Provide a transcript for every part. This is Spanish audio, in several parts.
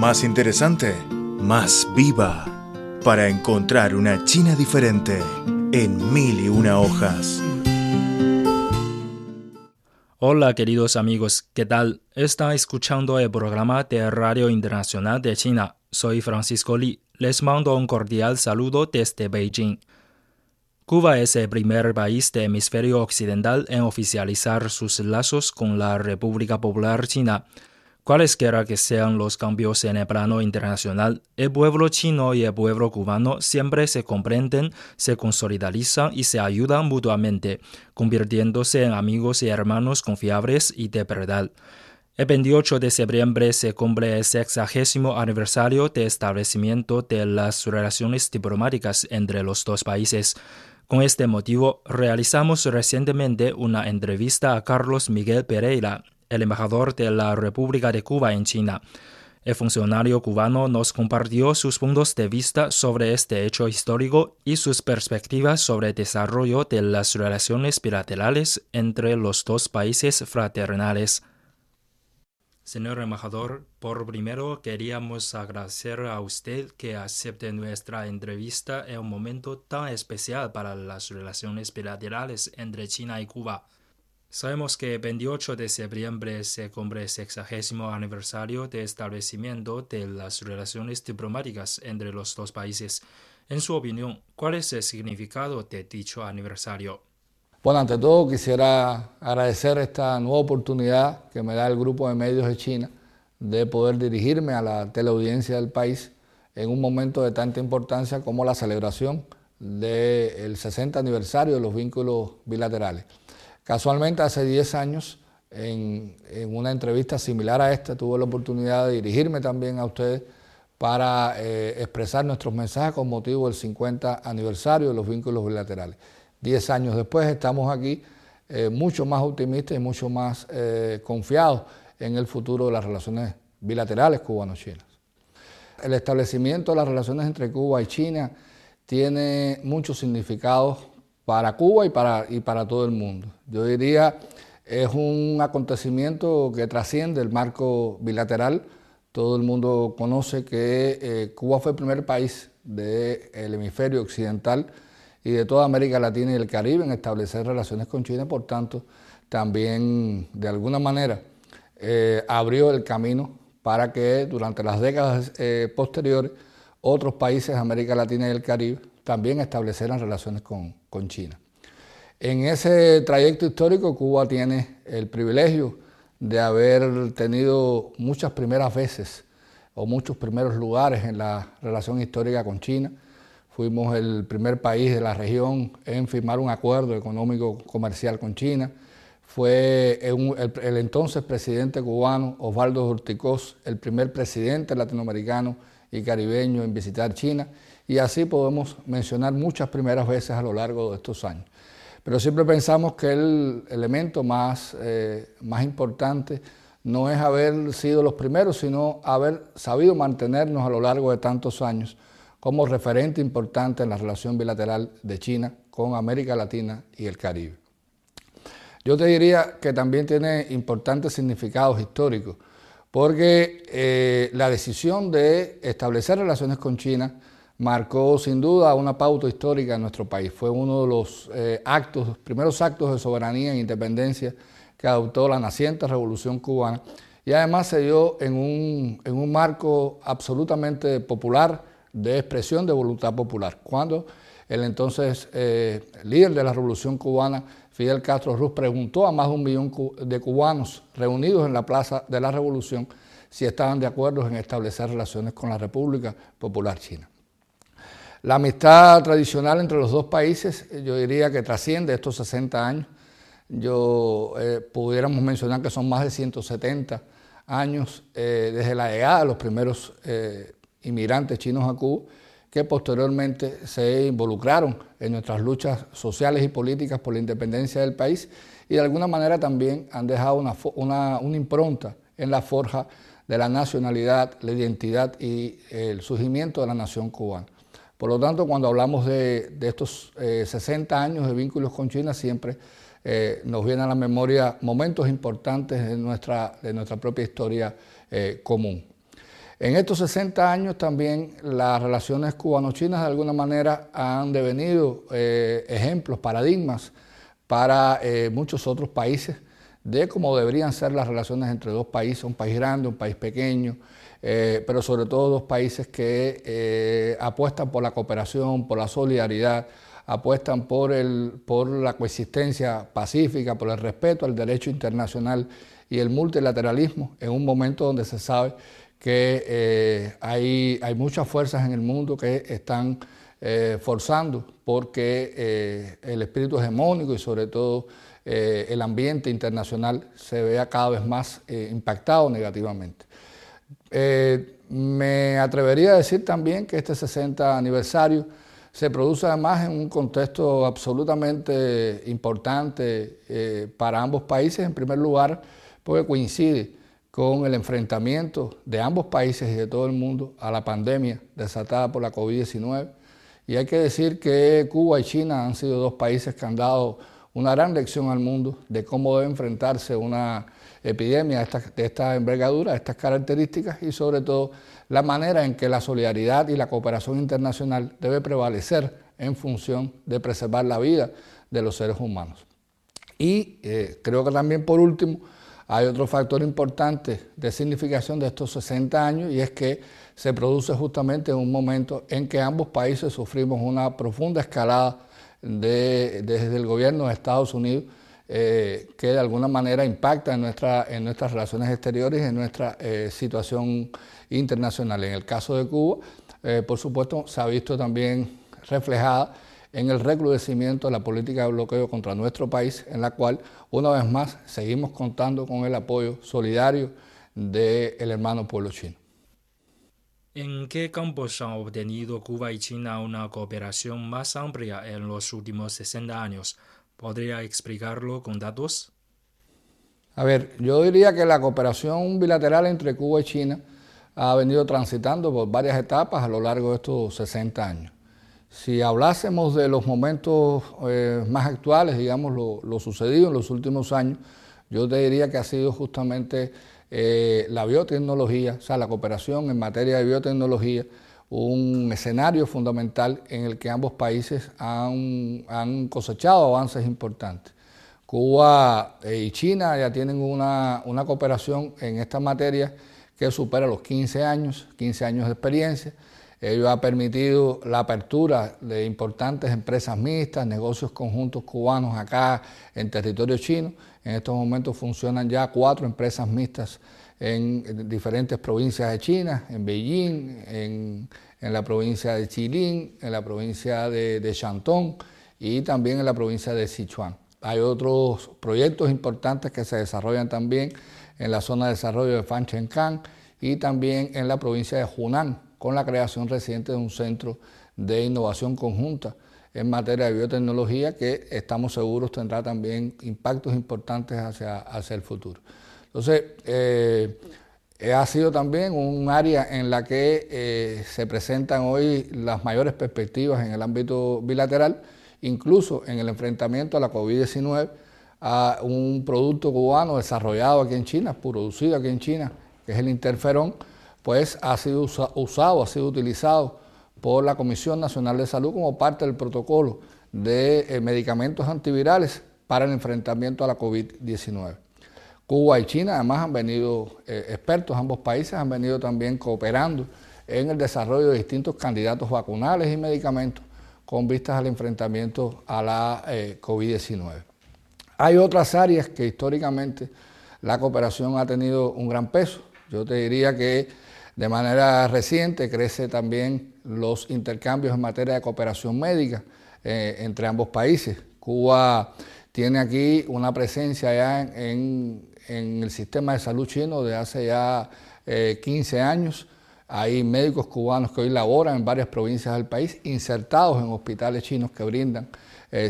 más interesante, más viva, para encontrar una China diferente en 1001 hojas. Hola queridos amigos, ¿qué tal? Está escuchando el programa de Radio Internacional de China. Soy Francisco Li. Les mando un cordial saludo desde Beijing. Cuba es el primer país del hemisferio occidental en oficializar sus lazos con la República Popular China. Cualesquiera que sean los cambios en el plano internacional, el pueblo chino y el pueblo cubano siempre se comprenden, se consolidarizan y se ayudan mutuamente, convirtiéndose en amigos y hermanos confiables y de verdad. El 28 de septiembre se cumple el 60º aniversario de establecimiento de las relaciones diplomáticas entre los dos países. Con este motivo, realizamos recientemente una entrevista a Carlos Miguel Pereira, el embajador de la República de Cuba en China. El funcionario cubano nos compartió sus puntos de vista sobre este hecho histórico y sus perspectivas sobre el desarrollo de las relaciones bilaterales entre los dos países fraternales. Señor embajador, por primero queríamos agradecer a usted que acepte nuestra entrevista en un momento tan especial para las relaciones bilaterales entre China y Cuba. Sabemos que el 28 de septiembre se cumple el 60º aniversario de establecimiento de las relaciones diplomáticas entre los dos países. En su opinión, ¿cuál es el significado de dicho aniversario? Bueno, ante todo quisiera agradecer esta nueva oportunidad que me da el Grupo de Medios de China de poder dirigirme a la teleaudiencia del país en un momento de tanta importancia como la celebración del 60 aniversario de los vínculos bilaterales. Casualmente hace 10 años, en una entrevista similar a esta, tuve la oportunidad de dirigirme también a ustedes para expresar nuestros mensajes con motivo del 50 aniversario de los vínculos bilaterales. 10 años después estamos aquí mucho más optimistas y mucho más confiados en el futuro de las relaciones bilaterales cubano-chinas. El establecimiento de las relaciones entre Cuba y China tiene muchos significados para Cuba y para todo el mundo. Yo diría es un acontecimiento que trasciende el marco bilateral. Todo el mundo conoce que Cuba fue el primer país del hemisferio occidental y de toda América Latina y el Caribe en establecer relaciones con China. Por tanto, también de alguna manera abrió el camino para que durante las décadas posteriores otros países de América Latina y el Caribe también establecieran relaciones con China. En ese trayecto histórico, Cuba tiene el privilegio de haber tenido muchas primeras veces o muchos primeros lugares en la relación histórica con China. Fuimos el primer país de la región en firmar un acuerdo económico comercial con China. Fue el entonces presidente cubano Osvaldo Dorticós el primer presidente latinoamericano y caribeño en visitar China, y así podemos mencionar muchas primeras veces a lo largo de estos años. Pero siempre pensamos que el elemento más importante no es haber sido los primeros, sino haber sabido mantenernos a lo largo de tantos años como referente importante en la relación bilateral de China con América Latina y el Caribe. Yo te diría que también tiene importantes significados históricos, porque la decisión de establecer relaciones con China marcó sin duda una pauta histórica en nuestro país. Fue uno de los primeros actos de soberanía e independencia que adoptó la naciente Revolución Cubana, y además se dio en un marco absolutamente popular de expresión de voluntad popular, cuando el entonces líder de la Revolución Cubana, Fidel Castro Ruz, preguntó a más de 1 millón de cubanos reunidos en la Plaza de la Revolución si estaban de acuerdo en establecer relaciones con la República Popular China. La amistad tradicional entre los dos países, yo diría que trasciende estos 60 años. Pudiéramos mencionar que son más de 170 años desde la llegada de los primeros inmigrantes chinos a Cuba, que posteriormente se involucraron en nuestras luchas sociales y políticas por la independencia del país, y de alguna manera también han dejado una impronta en la forja de la nacionalidad, la identidad y el surgimiento de la nación cubana. Por lo tanto, cuando hablamos de estos 60 años de vínculos con China, siempre nos vienen a la memoria momentos importantes de nuestra propia historia común. En estos 60 años también las relaciones cubano-chinas de alguna manera han devenido ejemplos, paradigmas para muchos otros países de cómo deberían ser las relaciones entre dos países, un país grande, un país pequeño, pero sobre todo dos países que apuestan por la cooperación, por la solidaridad, apuestan por la coexistencia pacífica, por el respeto al derecho internacional y el multilateralismo en un momento donde se sabe que hay muchas fuerzas en el mundo que están forzando porque el espíritu hegemónico y sobre todo el ambiente internacional se vea cada vez más impactado negativamente. Me atrevería a decir también que este 60 aniversario se produce además en un contexto absolutamente importante para ambos países, en primer lugar porque coincide con el enfrentamiento de ambos países y de todo el mundo a la pandemia desatada por la COVID-19. Y hay que decir que Cuba y China han sido dos países que han dado una gran lección al mundo de cómo debe enfrentarse una epidemia de esta envergadura, de estas características, y sobre todo la manera en que la solidaridad y la cooperación internacional debe prevalecer en función de preservar la vida de los seres humanos. Y creo que también, por último, hay otro factor importante de significación de estos 60 años, y es que se produce justamente en un momento en que ambos países sufrimos una profunda escalada desde el gobierno de Estados Unidos que de alguna manera impacta en nuestras relaciones exteriores y en nuestra situación internacional. En el caso de Cuba, por supuesto, se ha visto también reflejada en el recrudecimiento de la política de bloqueo contra nuestro país, en la cual, una vez más, seguimos contando con el apoyo solidario del hermano pueblo chino. ¿En qué campos han obtenido Cuba y China una cooperación más amplia en los últimos 60 años? ¿Podría explicarlo con datos? A ver, yo diría que la cooperación bilateral entre Cuba y China ha venido transitando por varias etapas a lo largo de estos 60 años. Si hablásemos de los momentos más actuales, digamos, lo sucedido en los últimos años, yo te diría que ha sido justamente la biotecnología, o sea, la cooperación en materia de biotecnología, un escenario fundamental en el que ambos países han cosechado avances importantes. Cuba y China ya tienen una cooperación en esta materia que supera los 15 años de experiencia. Ello ha permitido la apertura de importantes empresas mixtas, negocios conjuntos cubanos acá en territorio chino. En estos momentos funcionan ya 4 empresas mixtas en diferentes provincias de China, en Beijing, en la provincia de Jilin, en la provincia de Shandong y también en la provincia de Sichuan. Hay otros proyectos importantes que se desarrollan también en la zona de desarrollo de Fangchenggang y también en la provincia de Hunan, con la creación reciente de un centro de innovación conjunta en materia de biotecnología que estamos seguros tendrá también impactos importantes hacia el futuro. Entonces, ha sido también un área en la que se presentan hoy las mayores perspectivas en el ámbito bilateral, incluso en el enfrentamiento a la COVID-19, a un producto cubano desarrollado aquí en China, producido aquí en China, que es el interferón, pues ha sido utilizado por la Comisión Nacional de Salud como parte del protocolo de medicamentos antivirales para el enfrentamiento a la COVID-19. Cuba y China además han venido expertos, ambos países han venido también cooperando en el desarrollo de distintos candidatos vacunales y medicamentos con vistas al enfrentamiento a la COVID-19. Hay otras áreas que históricamente la cooperación ha tenido un gran peso. Yo te diría que de manera reciente crece también los intercambios en materia de cooperación médica entre ambos países. Cuba tiene aquí una presencia ya en el sistema de salud chino de hace ya 15 años. Hay médicos cubanos que hoy laboran en varias provincias del país, insertados en hospitales chinos que brindan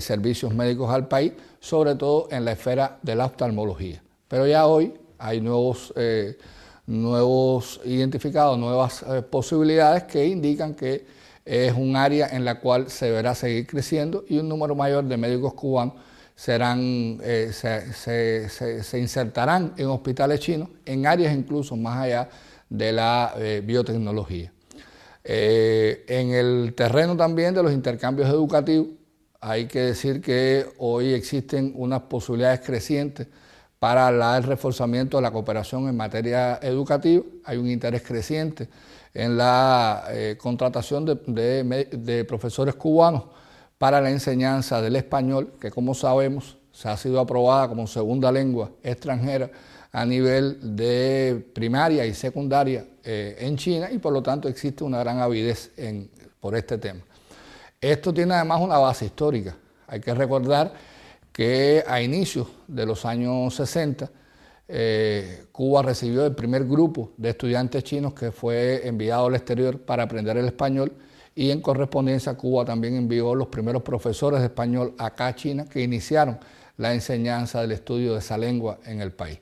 servicios médicos al país, sobre todo en la esfera de la oftalmología. Pero ya hoy hay nuevas posibilidades que indican que es un área en la cual se verá seguir creciendo y un número mayor de médicos cubanos se insertarán en hospitales chinos, en áreas incluso más allá de la biotecnología. En el terreno también de los intercambios educativos, hay que decir que hoy existen unas posibilidades crecientes para el reforzamiento de la cooperación en materia educativa. Hay un interés creciente en la contratación de profesores cubanos para la enseñanza del español, que como sabemos se ha sido aprobada como segunda lengua extranjera a nivel de primaria y secundaria en China, y por lo tanto existe una gran avidez por este tema. Esto tiene además una base histórica. Hay que recordar que a inicios de los años 60 Cuba recibió el primer grupo de estudiantes chinos que fue enviado al exterior para aprender el español, y en correspondencia Cuba también envió los primeros profesores de español acá a China que iniciaron la enseñanza del estudio de esa lengua en el país.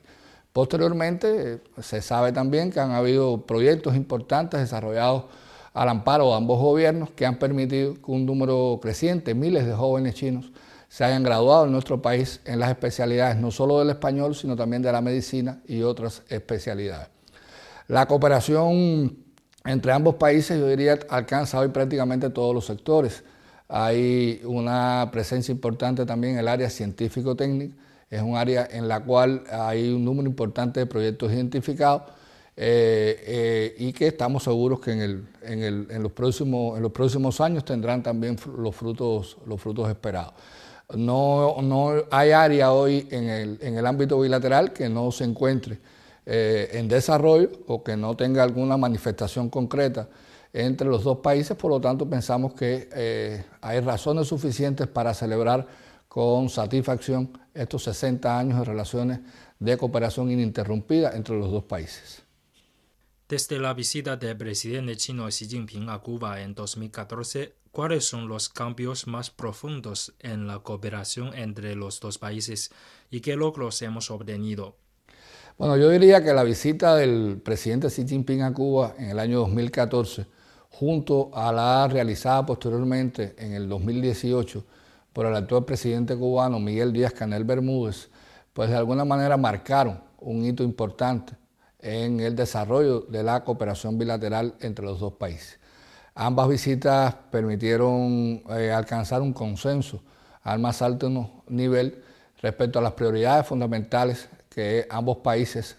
Posteriormente se sabe también que han habido proyectos importantes desarrollados al amparo de ambos gobiernos que han permitido que un número creciente, miles de jóvenes chinos, se hayan graduado en nuestro país en las especialidades no solo del español, sino también de la medicina y otras especialidades. La cooperación entre ambos países, yo diría, alcanza hoy prácticamente todos los sectores. Hay una presencia importante también en el área científico-técnica. Es un área en la cual hay un número importante de proyectos identificados y que estamos seguros que en los próximos años tendrán también los frutos esperados. No hay área hoy en el ámbito bilateral que no se encuentre en desarrollo o que no tenga alguna manifestación concreta entre los dos países. Por lo tanto, pensamos que hay razones suficientes para celebrar con satisfacción estos 60 años de relaciones de cooperación ininterrumpida entre los dos países. Desde la visita del presidente chino Xi Jinping a Cuba en 2014, ¿cuáles son los cambios más profundos en la cooperación entre los dos países y qué logros hemos obtenido? Bueno, yo diría que la visita del presidente Xi Jinping a Cuba en el año 2014, junto a la realizada posteriormente en el 2018, por el actual presidente cubano Miguel Díaz-Canel Bermúdez, pues de alguna manera marcaron un hito importante en el desarrollo de la cooperación bilateral entre los dos países. Ambas visitas permitieron alcanzar un consenso al más alto nivel respecto a las prioridades fundamentales que ambos países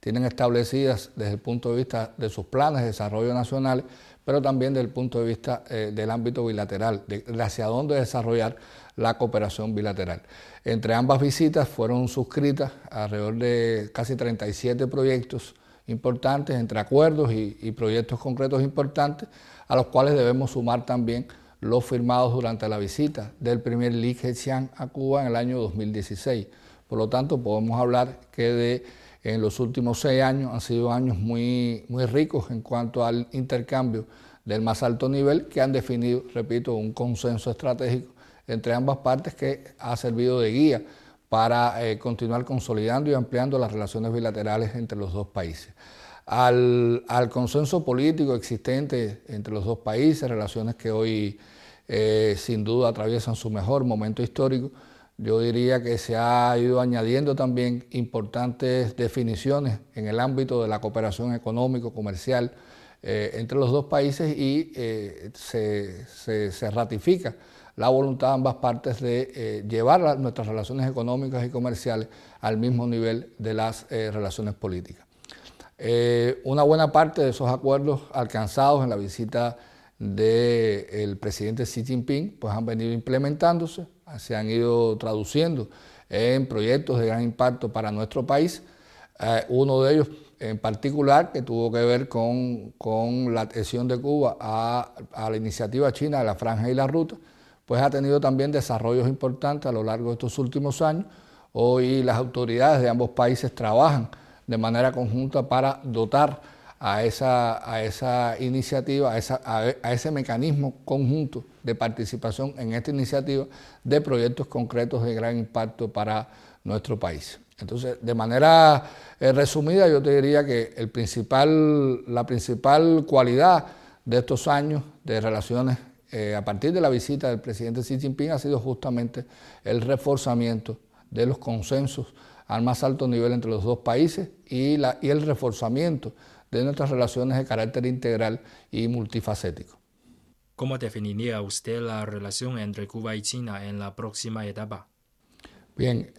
tienen establecidas desde el punto de vista de sus planes de desarrollo nacionales, pero también desde el punto de vista del ámbito bilateral, de hacia dónde desarrollar la cooperación bilateral. Entre ambas visitas fueron suscritas alrededor de casi 37 proyectos importantes, entre acuerdos y proyectos concretos importantes, a los cuales debemos sumar también los firmados durante la visita del primer Li Keqiang a Cuba en el año 2016. Por lo tanto, podemos hablar que en los últimos 6 años han sido años muy, muy ricos en cuanto al intercambio del más alto nivel, que han definido, repito, un consenso estratégico entre ambas partes que ha servido de guía para continuar consolidando y ampliando las relaciones bilaterales entre los dos países. Al consenso político existente entre los dos países, relaciones que hoy sin duda atraviesan su mejor momento histórico, yo diría que se ha ido añadiendo también importantes definiciones en el ámbito de la cooperación económico-comercial entre los dos países y se ratifica la voluntad de ambas partes de llevar nuestras relaciones económicas y comerciales al mismo nivel de las relaciones políticas. Una buena parte de esos acuerdos alcanzados en la visita del presidente Xi Jinping pues han venido implementándose, se han ido traduciendo en proyectos de gran impacto para nuestro país. Uno de ellos en particular que tuvo que ver con la adhesión de Cuba a la iniciativa china de la Franja y la Ruta, pues ha tenido también desarrollos importantes a lo largo de estos últimos años. Hoy las autoridades de ambos países trabajan de manera conjunta para dotar a esa iniciativa, a ese mecanismo conjunto de participación en esta iniciativa de proyectos concretos de gran impacto para nuestro país. Entonces, de manera resumida, yo te diría que la principal cualidad de estos años de relaciones a partir de la visita del presidente Xi Jinping ha sido justamente el reforzamiento de los consensos al más alto nivel entre los dos países y el reforzamiento de nuestras relaciones de carácter integral y multifacético. ¿Cómo definiría usted la relación entre Cuba y China en la próxima etapa? Bien,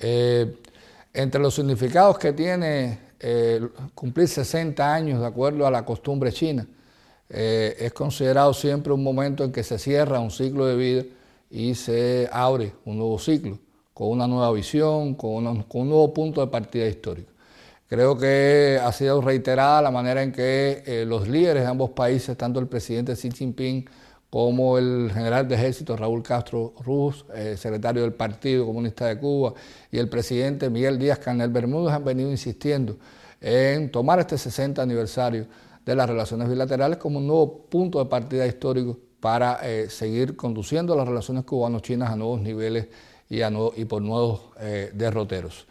entre los significados que tiene cumplir 60 años de acuerdo a la costumbre china, es considerado siempre un momento en que se cierra un ciclo de vida y se abre un nuevo ciclo, con una nueva visión, con un nuevo punto de partida histórico. Creo que ha sido reiterada la manera en que los líderes de ambos países, tanto el presidente Xi Jinping como el general de ejército Raúl Castro Ruz, secretario del Partido Comunista de Cuba, y el presidente Miguel Díaz-Canel Bermúdez han venido insistiendo en tomar este 60 aniversario de las relaciones bilaterales como un nuevo punto de partida histórico para seguir conduciendo las relaciones cubano-chinas a nuevos niveles y por nuevos derroteros.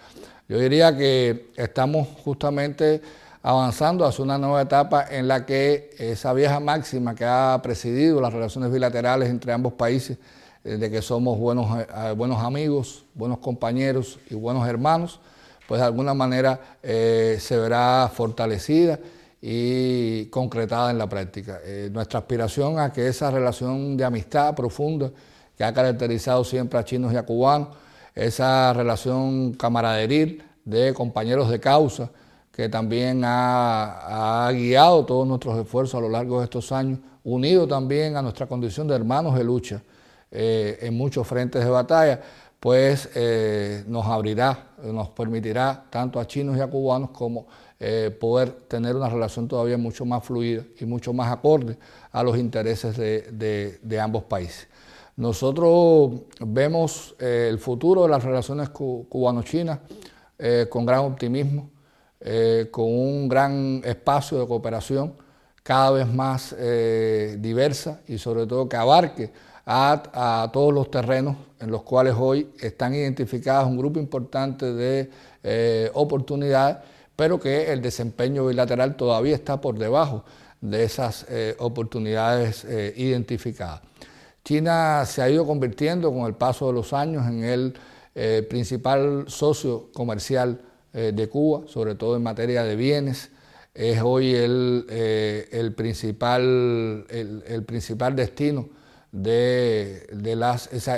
Yo diría que estamos justamente avanzando hacia una nueva etapa en la que esa vieja máxima que ha presidido las relaciones bilaterales entre ambos países, de que somos buenos amigos, buenos compañeros y buenos hermanos, pues de alguna manera se verá fortalecida y concretada en la práctica. Nuestra aspiración a que esa relación de amistad profunda que ha caracterizado siempre a chinos y a cubanos, esa relación camaraderil de compañeros de causa que también ha guiado todos nuestros esfuerzos a lo largo de estos años, unido también a nuestra condición de hermanos de lucha en muchos frentes de batalla, pues nos abrirá, nos permitirá tanto a chinos y a cubanos como poder tener una relación todavía mucho más fluida y mucho más acorde a los intereses de ambos países. Nosotros vemos el futuro de las relaciones cubano-chinas con gran optimismo, con un gran espacio de cooperación cada vez más diversa y sobre todo que abarque a todos los terrenos en los cuales hoy están identificadas un grupo importante de oportunidades, pero que el desempeño bilateral todavía está por debajo de esas oportunidades identificadas. China se ha ido convirtiendo con el paso de los años en el principal socio comercial de Cuba, sobre todo en materia de bienes. Es hoy el principal destino el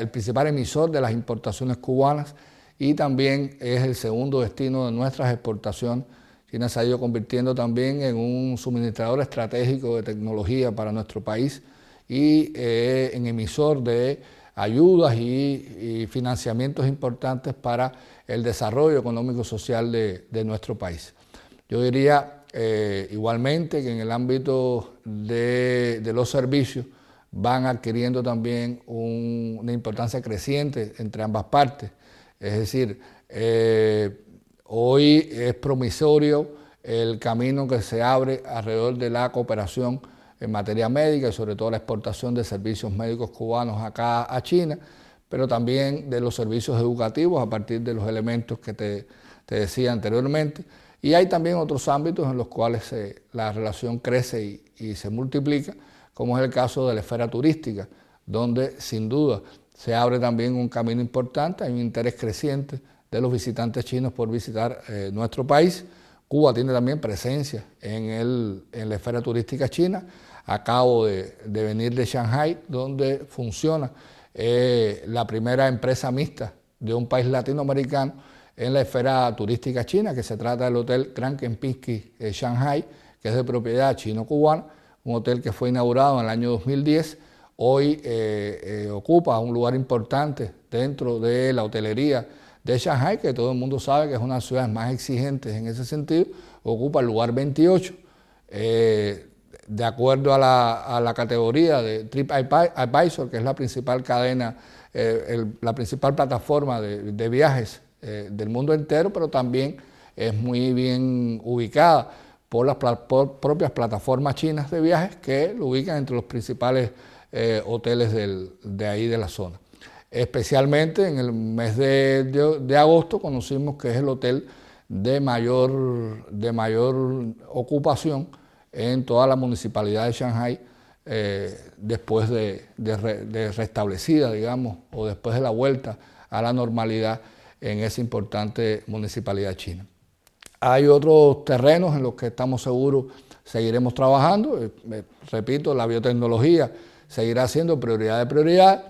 principal emisor de las importaciones cubanas y también es el segundo destino de nuestras exportaciones. China se ha ido convirtiendo también en un suministrador estratégico de tecnología para nuestro país y en emisor de ayudas y financiamientos importantes para el desarrollo económico-social de nuestro país. Yo diría igualmente que en el ámbito de los servicios van adquiriendo también una importancia creciente entre ambas partes. Es decir, hoy es promisorio el camino que se abre alrededor de la cooperación en materia médica y sobre todo la exportación de servicios médicos cubanos acá a China, pero también de los servicios educativos a partir de los elementos que te decía anteriormente. Y hay también otros ámbitos en los cuales la relación crece y se multiplica, como es el caso de la esfera turística, donde sin duda se abre también un camino importante, hay un interés creciente de los visitantes chinos por visitar nuestro país. Cuba tiene también presencia en la esfera turística china. Acabo de venir de Shanghái, donde funciona la primera empresa mixta de un país latinoamericano en la esfera turística china, que se trata del hotel Gran Kempinski Shanghái, que es de propiedad chino-cubana, un hotel que fue inaugurado en el año 2010, hoy ocupa un lugar importante dentro de la hotelería de Shanghái, que todo el mundo sabe que es una de las ciudades más exigentes en ese sentido, ocupa el lugar 28, de acuerdo a la categoría de Trip Advisor, que es la principal cadena, la principal plataforma de viajes del mundo entero, pero también es muy bien ubicada por las propias plataformas chinas de viajes que lo ubican entre los principales hoteles de ahí de la zona. Especialmente en el mes de agosto conocimos que es el hotel de mayor ocupación en toda la municipalidad de Shanghái, después de restablecida, digamos, o después de la vuelta a la normalidad en esa importante municipalidad china. Hay otros terrenos en los que estamos seguros seguiremos trabajando. Repito, la biotecnología seguirá siendo prioridad de prioridad,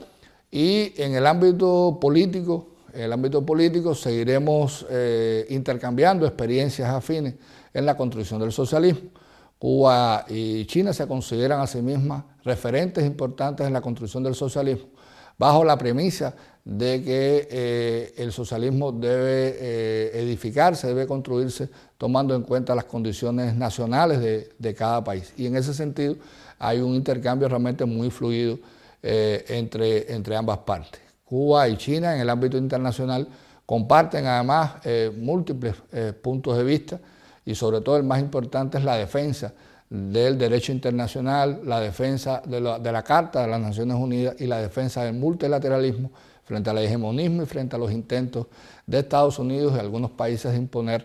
y en el ámbito político, seguiremos intercambiando experiencias afines en la construcción del socialismo. Cuba y China se consideran a sí mismas referentes importantes en la construcción del socialismo, bajo la premisa de que el socialismo debe edificarse, debe construirse, tomando en cuenta las condiciones nacionales de cada país. Y en ese sentido hay un intercambio realmente muy fluido entre ambas partes. Cuba y China en el ámbito internacional comparten además múltiples puntos de vista, y sobre todo el más importante es la defensa del derecho internacional, la defensa de la Carta de las Naciones Unidas y la defensa del multilateralismo frente al hegemonismo y frente a los intentos de Estados Unidos y algunos países de imponer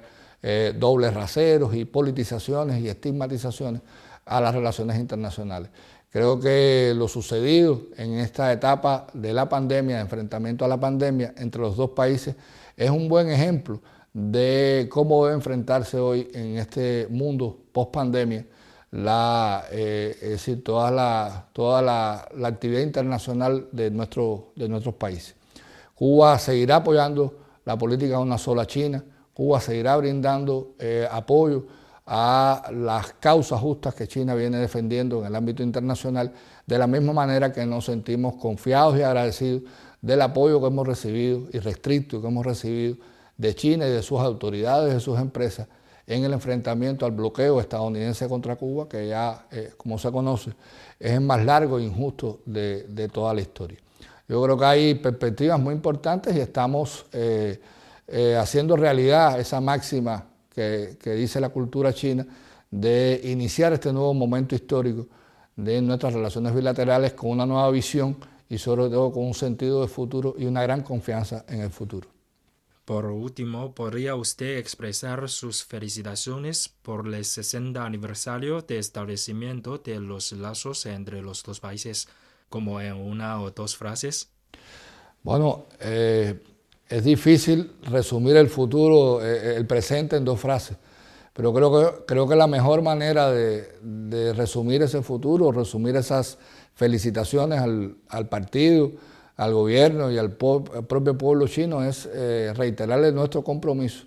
dobles raseros y politizaciones y estigmatizaciones a las relaciones internacionales. Creo que lo sucedido en esta etapa de la pandemia, de enfrentamiento a la pandemia entre los dos países, es un buen ejemplo de cómo debe enfrentarse hoy en este mundo post-pandemia toda la actividad internacional de nuestros países. Cuba seguirá apoyando la política de una sola China, Cuba seguirá brindando apoyo a las causas justas que China viene defendiendo en el ámbito internacional, de la misma manera que nos sentimos confiados y agradecidos del apoyo que hemos recibido, irrestricto que hemos recibido, de China y de sus autoridades, de sus empresas, en el enfrentamiento al bloqueo estadounidense contra Cuba, que ya, como se conoce, es el más largo e injusto de toda la historia. Yo creo que hay perspectivas muy importantes y estamos haciendo realidad esa máxima que dice la cultura china de iniciar este nuevo momento histórico de nuestras relaciones bilaterales con una nueva visión y sobre todo con un sentido de futuro y una gran confianza en el futuro. Por último, ¿podría usted expresar sus felicitaciones por el 60 aniversario de establecimiento de los lazos entre los dos países, como en una o dos frases? Bueno, es difícil resumir el futuro, el presente en dos frases, pero creo que la mejor manera de resumir ese futuro, resumir esas felicitaciones al partido, al gobierno y al propio pueblo chino es reiterarle nuestro compromiso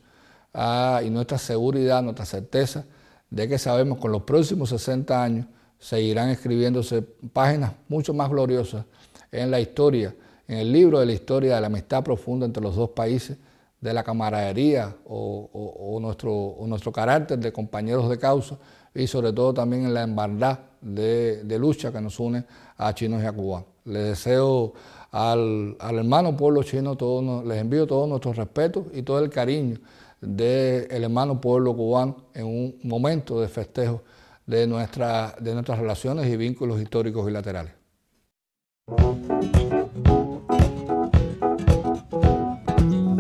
y nuestra seguridad, nuestra certeza de que sabemos que en los próximos 60 años seguirán escribiéndose páginas mucho más gloriosas en la historia, en el libro de la historia de la amistad profunda entre los dos países, de la camaradería o nuestro carácter de compañeros de causa y sobre todo también en la hermandad de lucha que nos une a chinos y a cubanos. Les deseo al hermano pueblo chino, les envío todos nuestros respetos y todo el cariño del hermano pueblo cubano en un momento de festejo de nuestras relaciones y vínculos históricos bilaterales.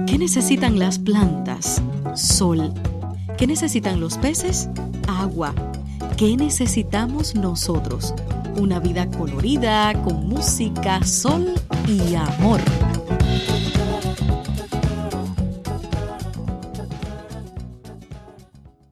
¿Qué necesitan las plantas? Sol. ¿Qué necesitan los peces? Agua. ¿Qué necesitamos nosotros? Una vida colorida, con música, sol y amor.